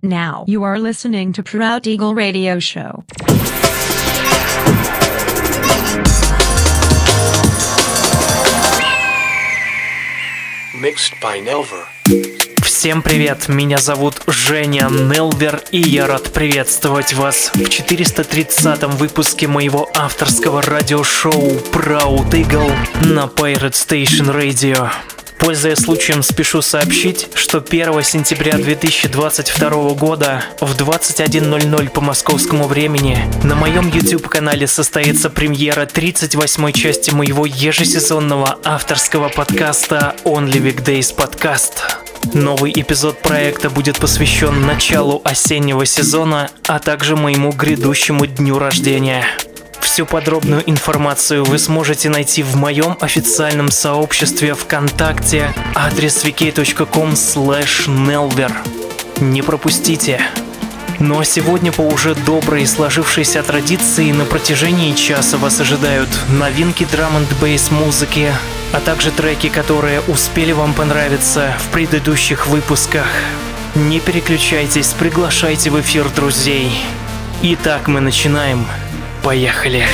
But now you are listening to Proud Eagle Radio Show. Mixed by Nelver. Всем привет, меня зовут Женя Нелвер, и я рад приветствовать вас в 430-м выпуске моего авторского радиошоу Proud Eagle на Pirate Station Radio. Пользуясь случаем, спешу сообщить, что 1 сентября 2022 года в 21:00 по московскому времени на моем YouTube-канале состоится премьера 38-й части моего ежесезонного авторского подкаста Only Weekdays Подкаст. Новый эпизод проекта будет посвящен началу осеннего сезона, а также моему грядущему дню рождения. Всю подробную информацию вы сможете найти в моем официальном сообществе ВКонтакте, адрес vk.com/nelver. Не пропустите! Ну а сегодня по уже доброй сложившейся традиции на протяжении часа вас ожидают новинки драм-н-бейс музыки, а также треки, которые успели вам понравиться в предыдущих выпусках. Не переключайтесь, приглашайте в эфир друзей. Итак, мы начинаем. Поехали!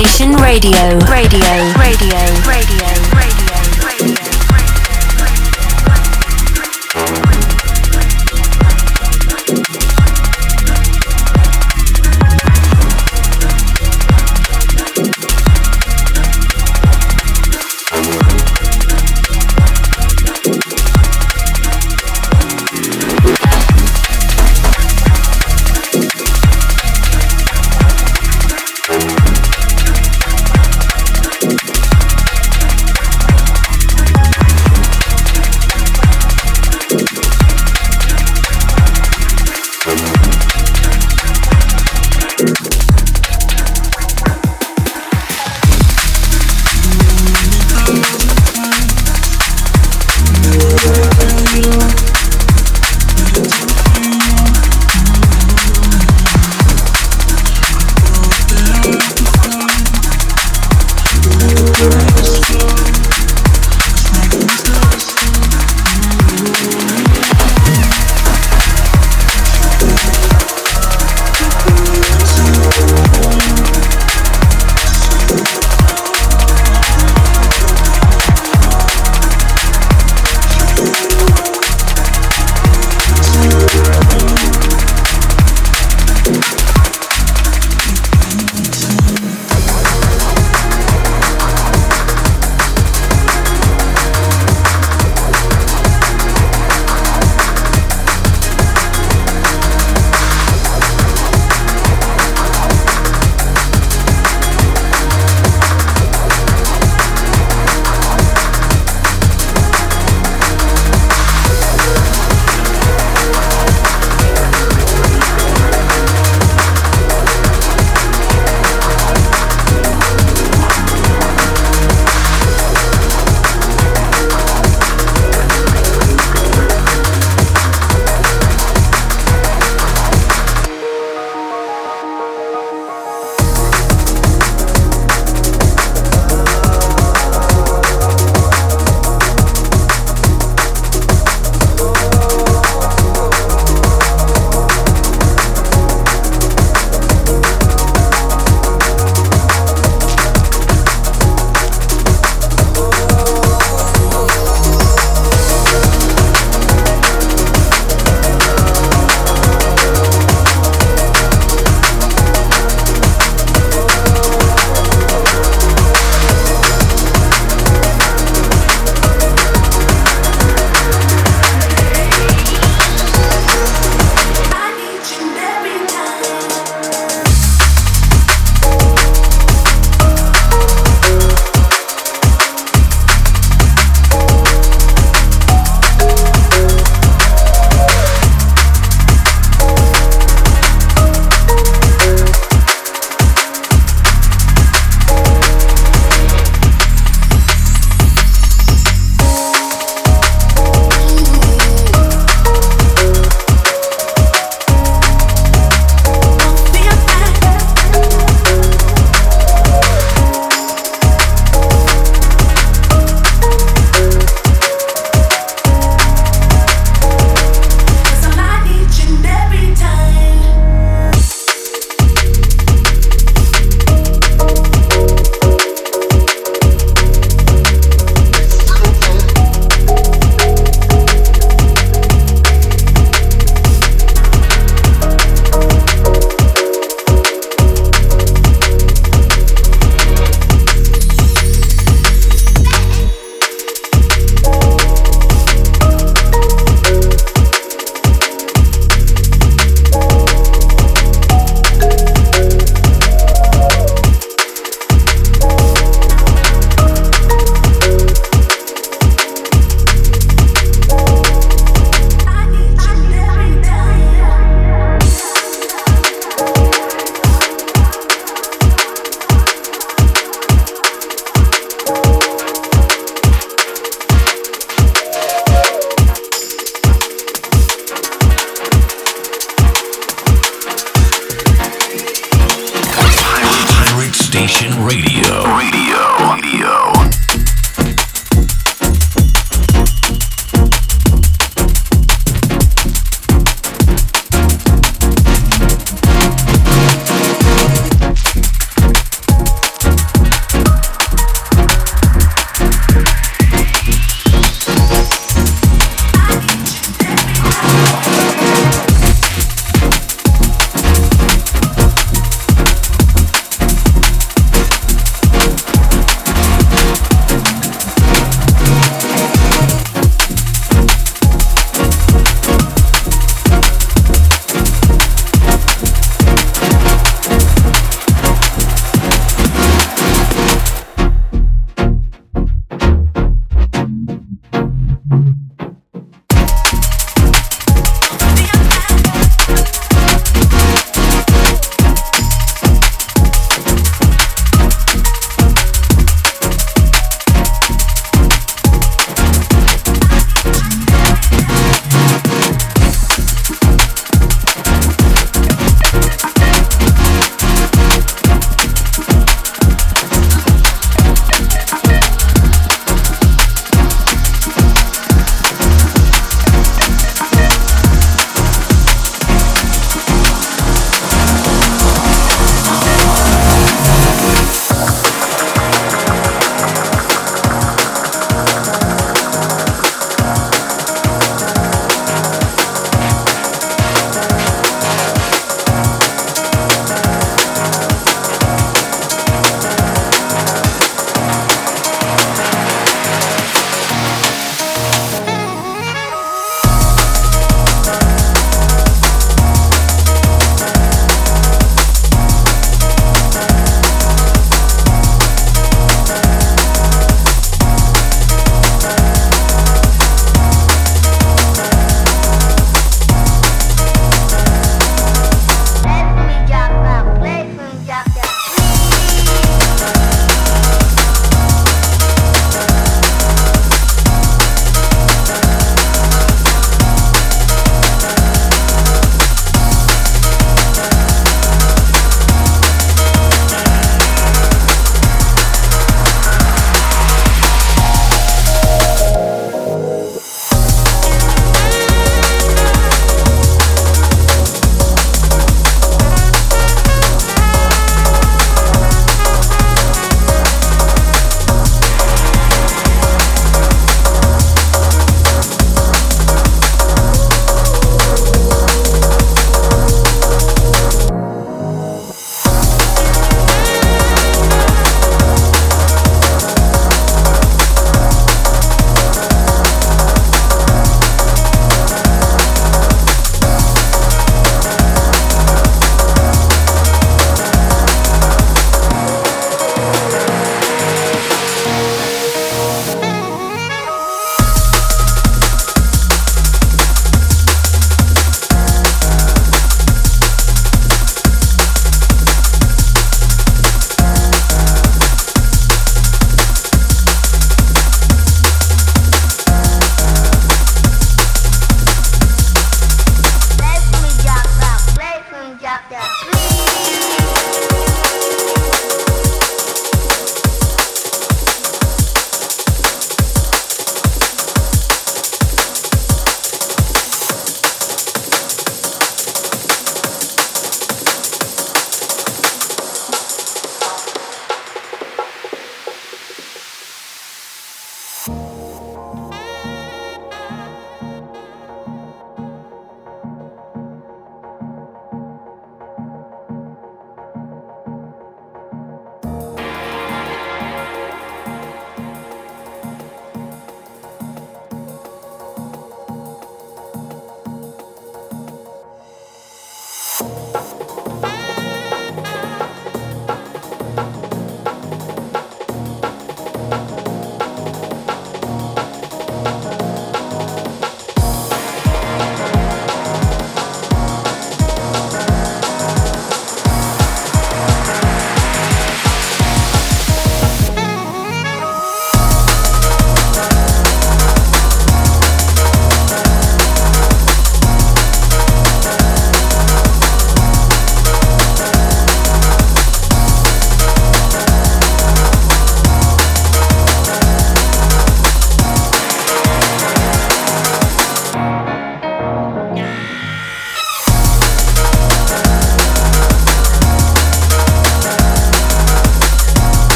Station Radio.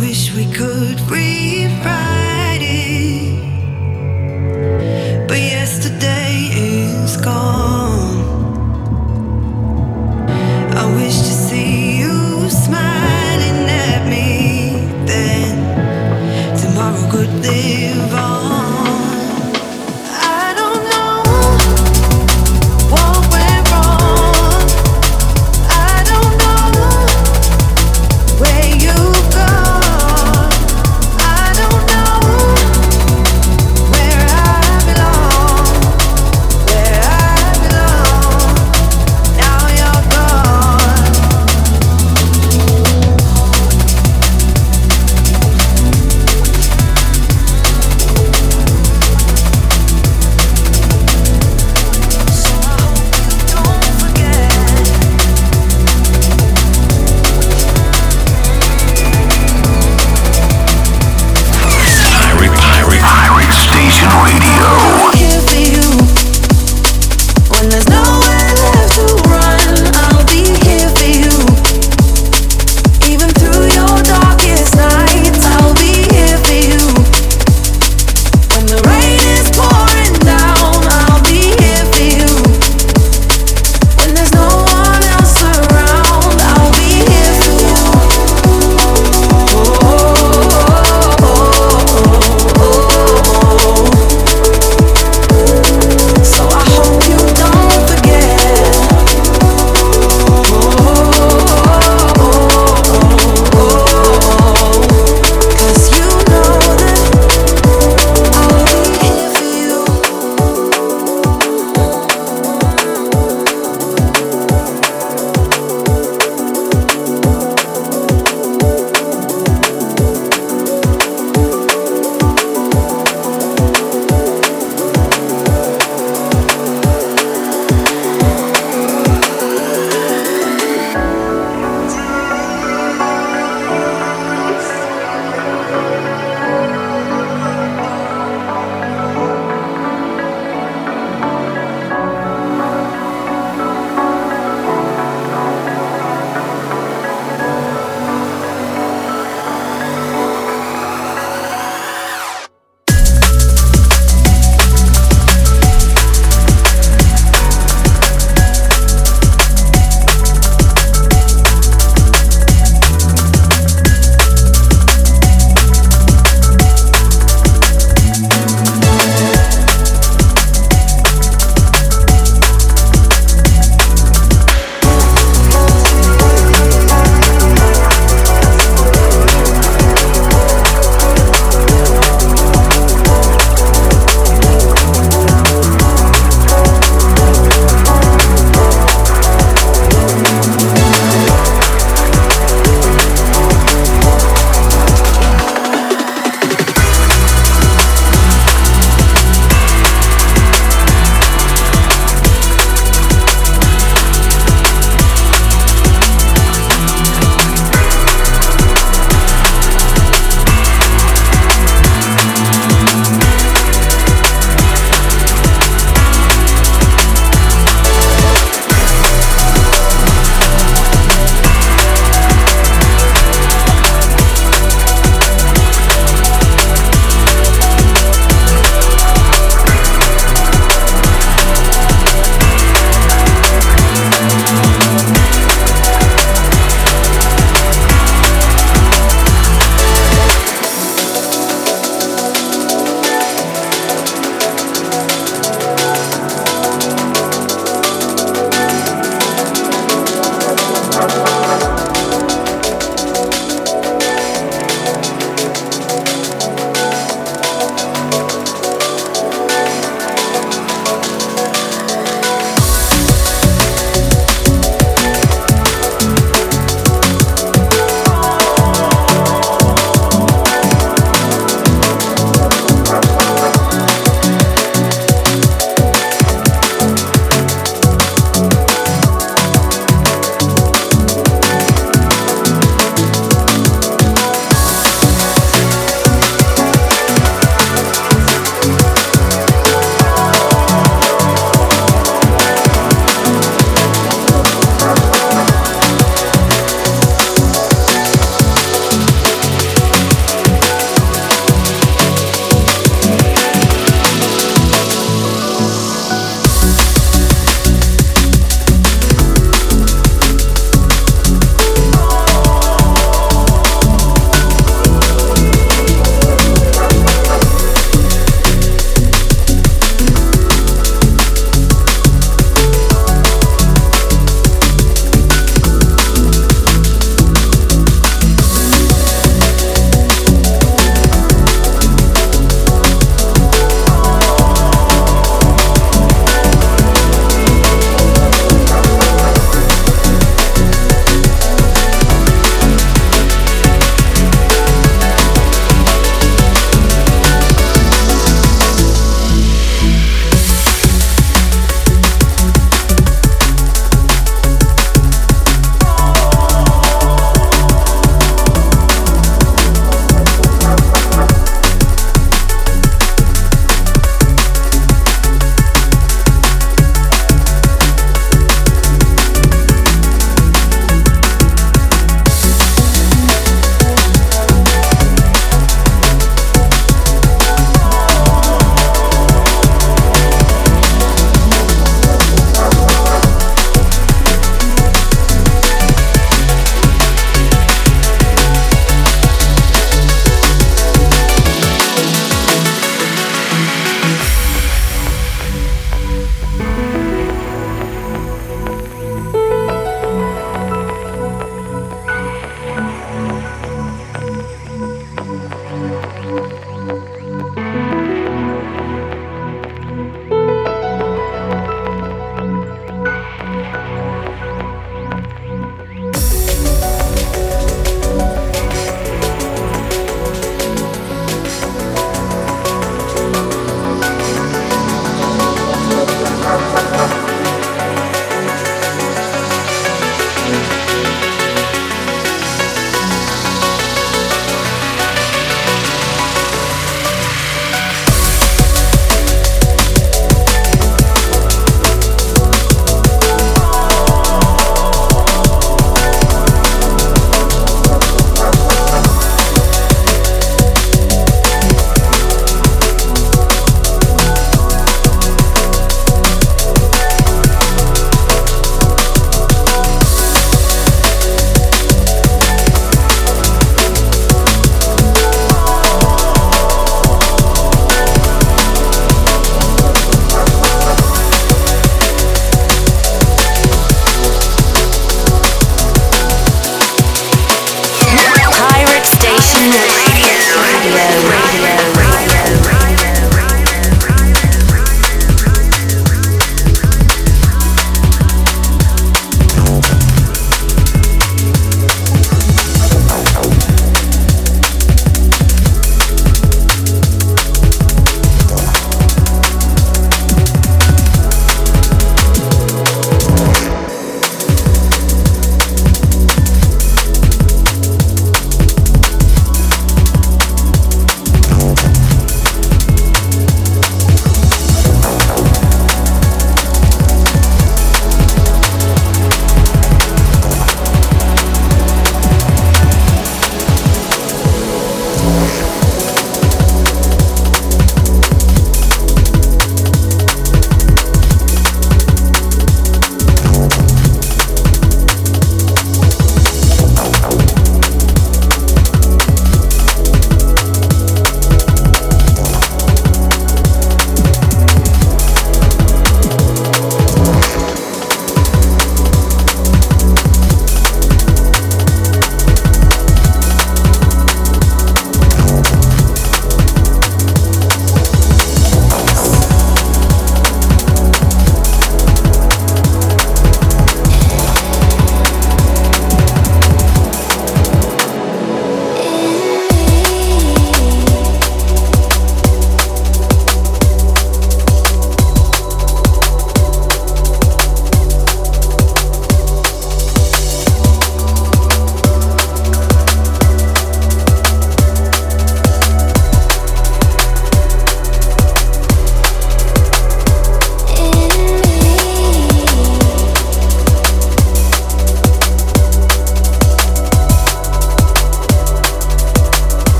wish we could rewrite it, but yesterday is gone. I wish to see you smiling at me, then tomorrow could live on. Forget.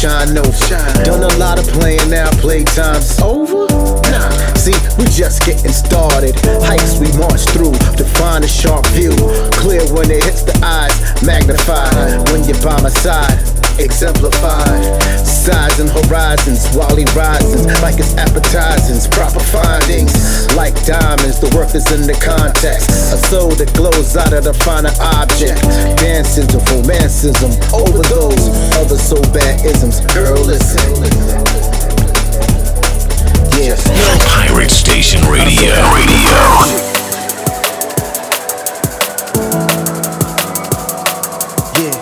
shine over. Done a lot of playing, now playtime's over? Nah, see, we just getting started. Hikes we march through to find a sharp view. Clear when it hits the eyes, magnified. When you're by my side, exemplified. Sides and horizons, Wally rises like it's appetizers. Proper findings, like diamonds, the work is in the context. A soul that glows out of the finer object. Dancing to romanticism over those other so bad isms. Girl, listen. Yeah. Pirate Station Radio. Yeah.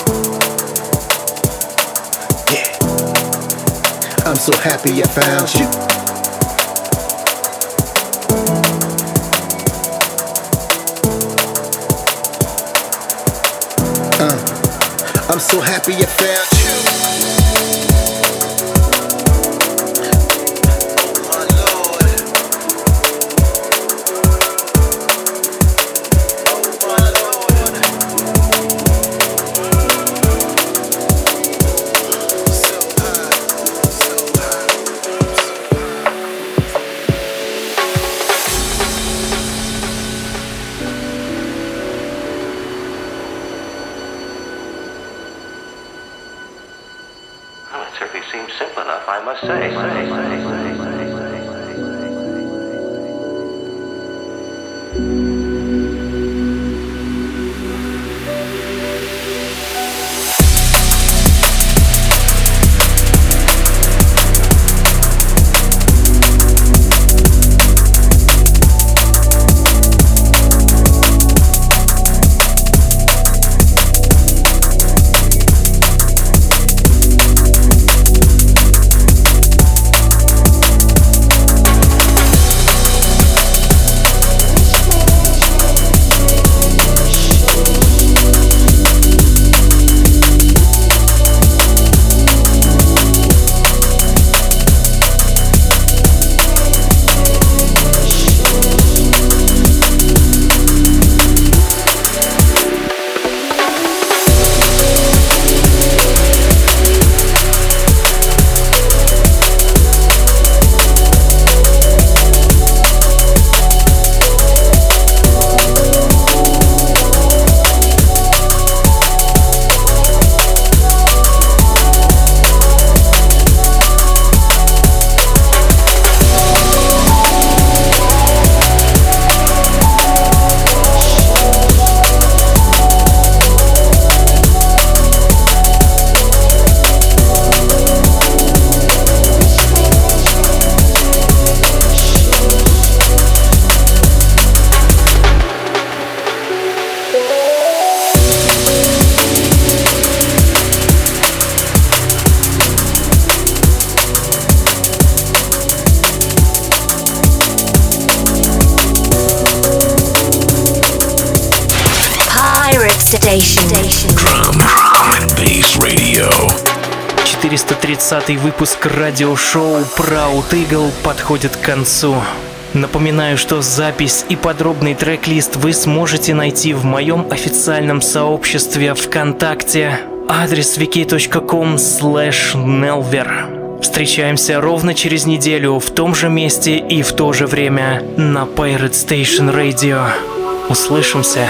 Yeah. I'm so happy I found you. I'm so happy I found you. Выпуск радиошоу Proud Eagle подходит к концу. Напоминаю, что запись и подробный трек-лист вы сможете найти в моем официальном сообществе ВКонтакте. Адрес vk.com/nelver. Встречаемся ровно через неделю в том же месте и в то же время на Pirate Station Radio. Услышимся.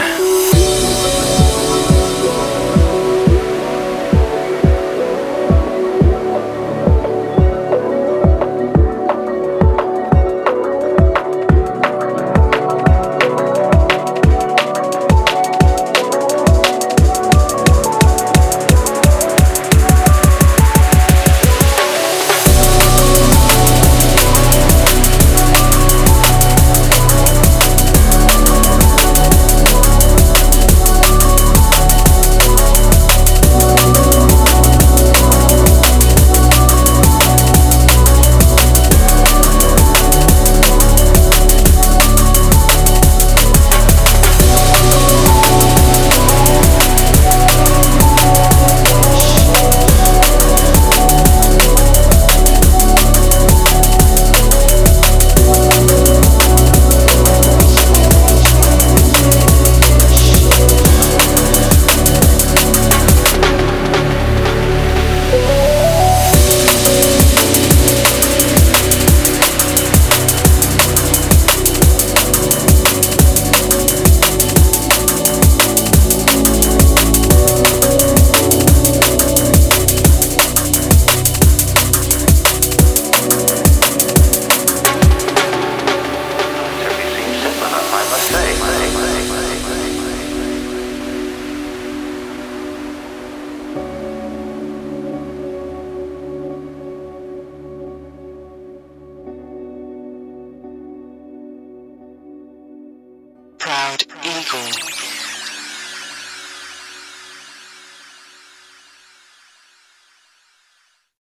Eagle.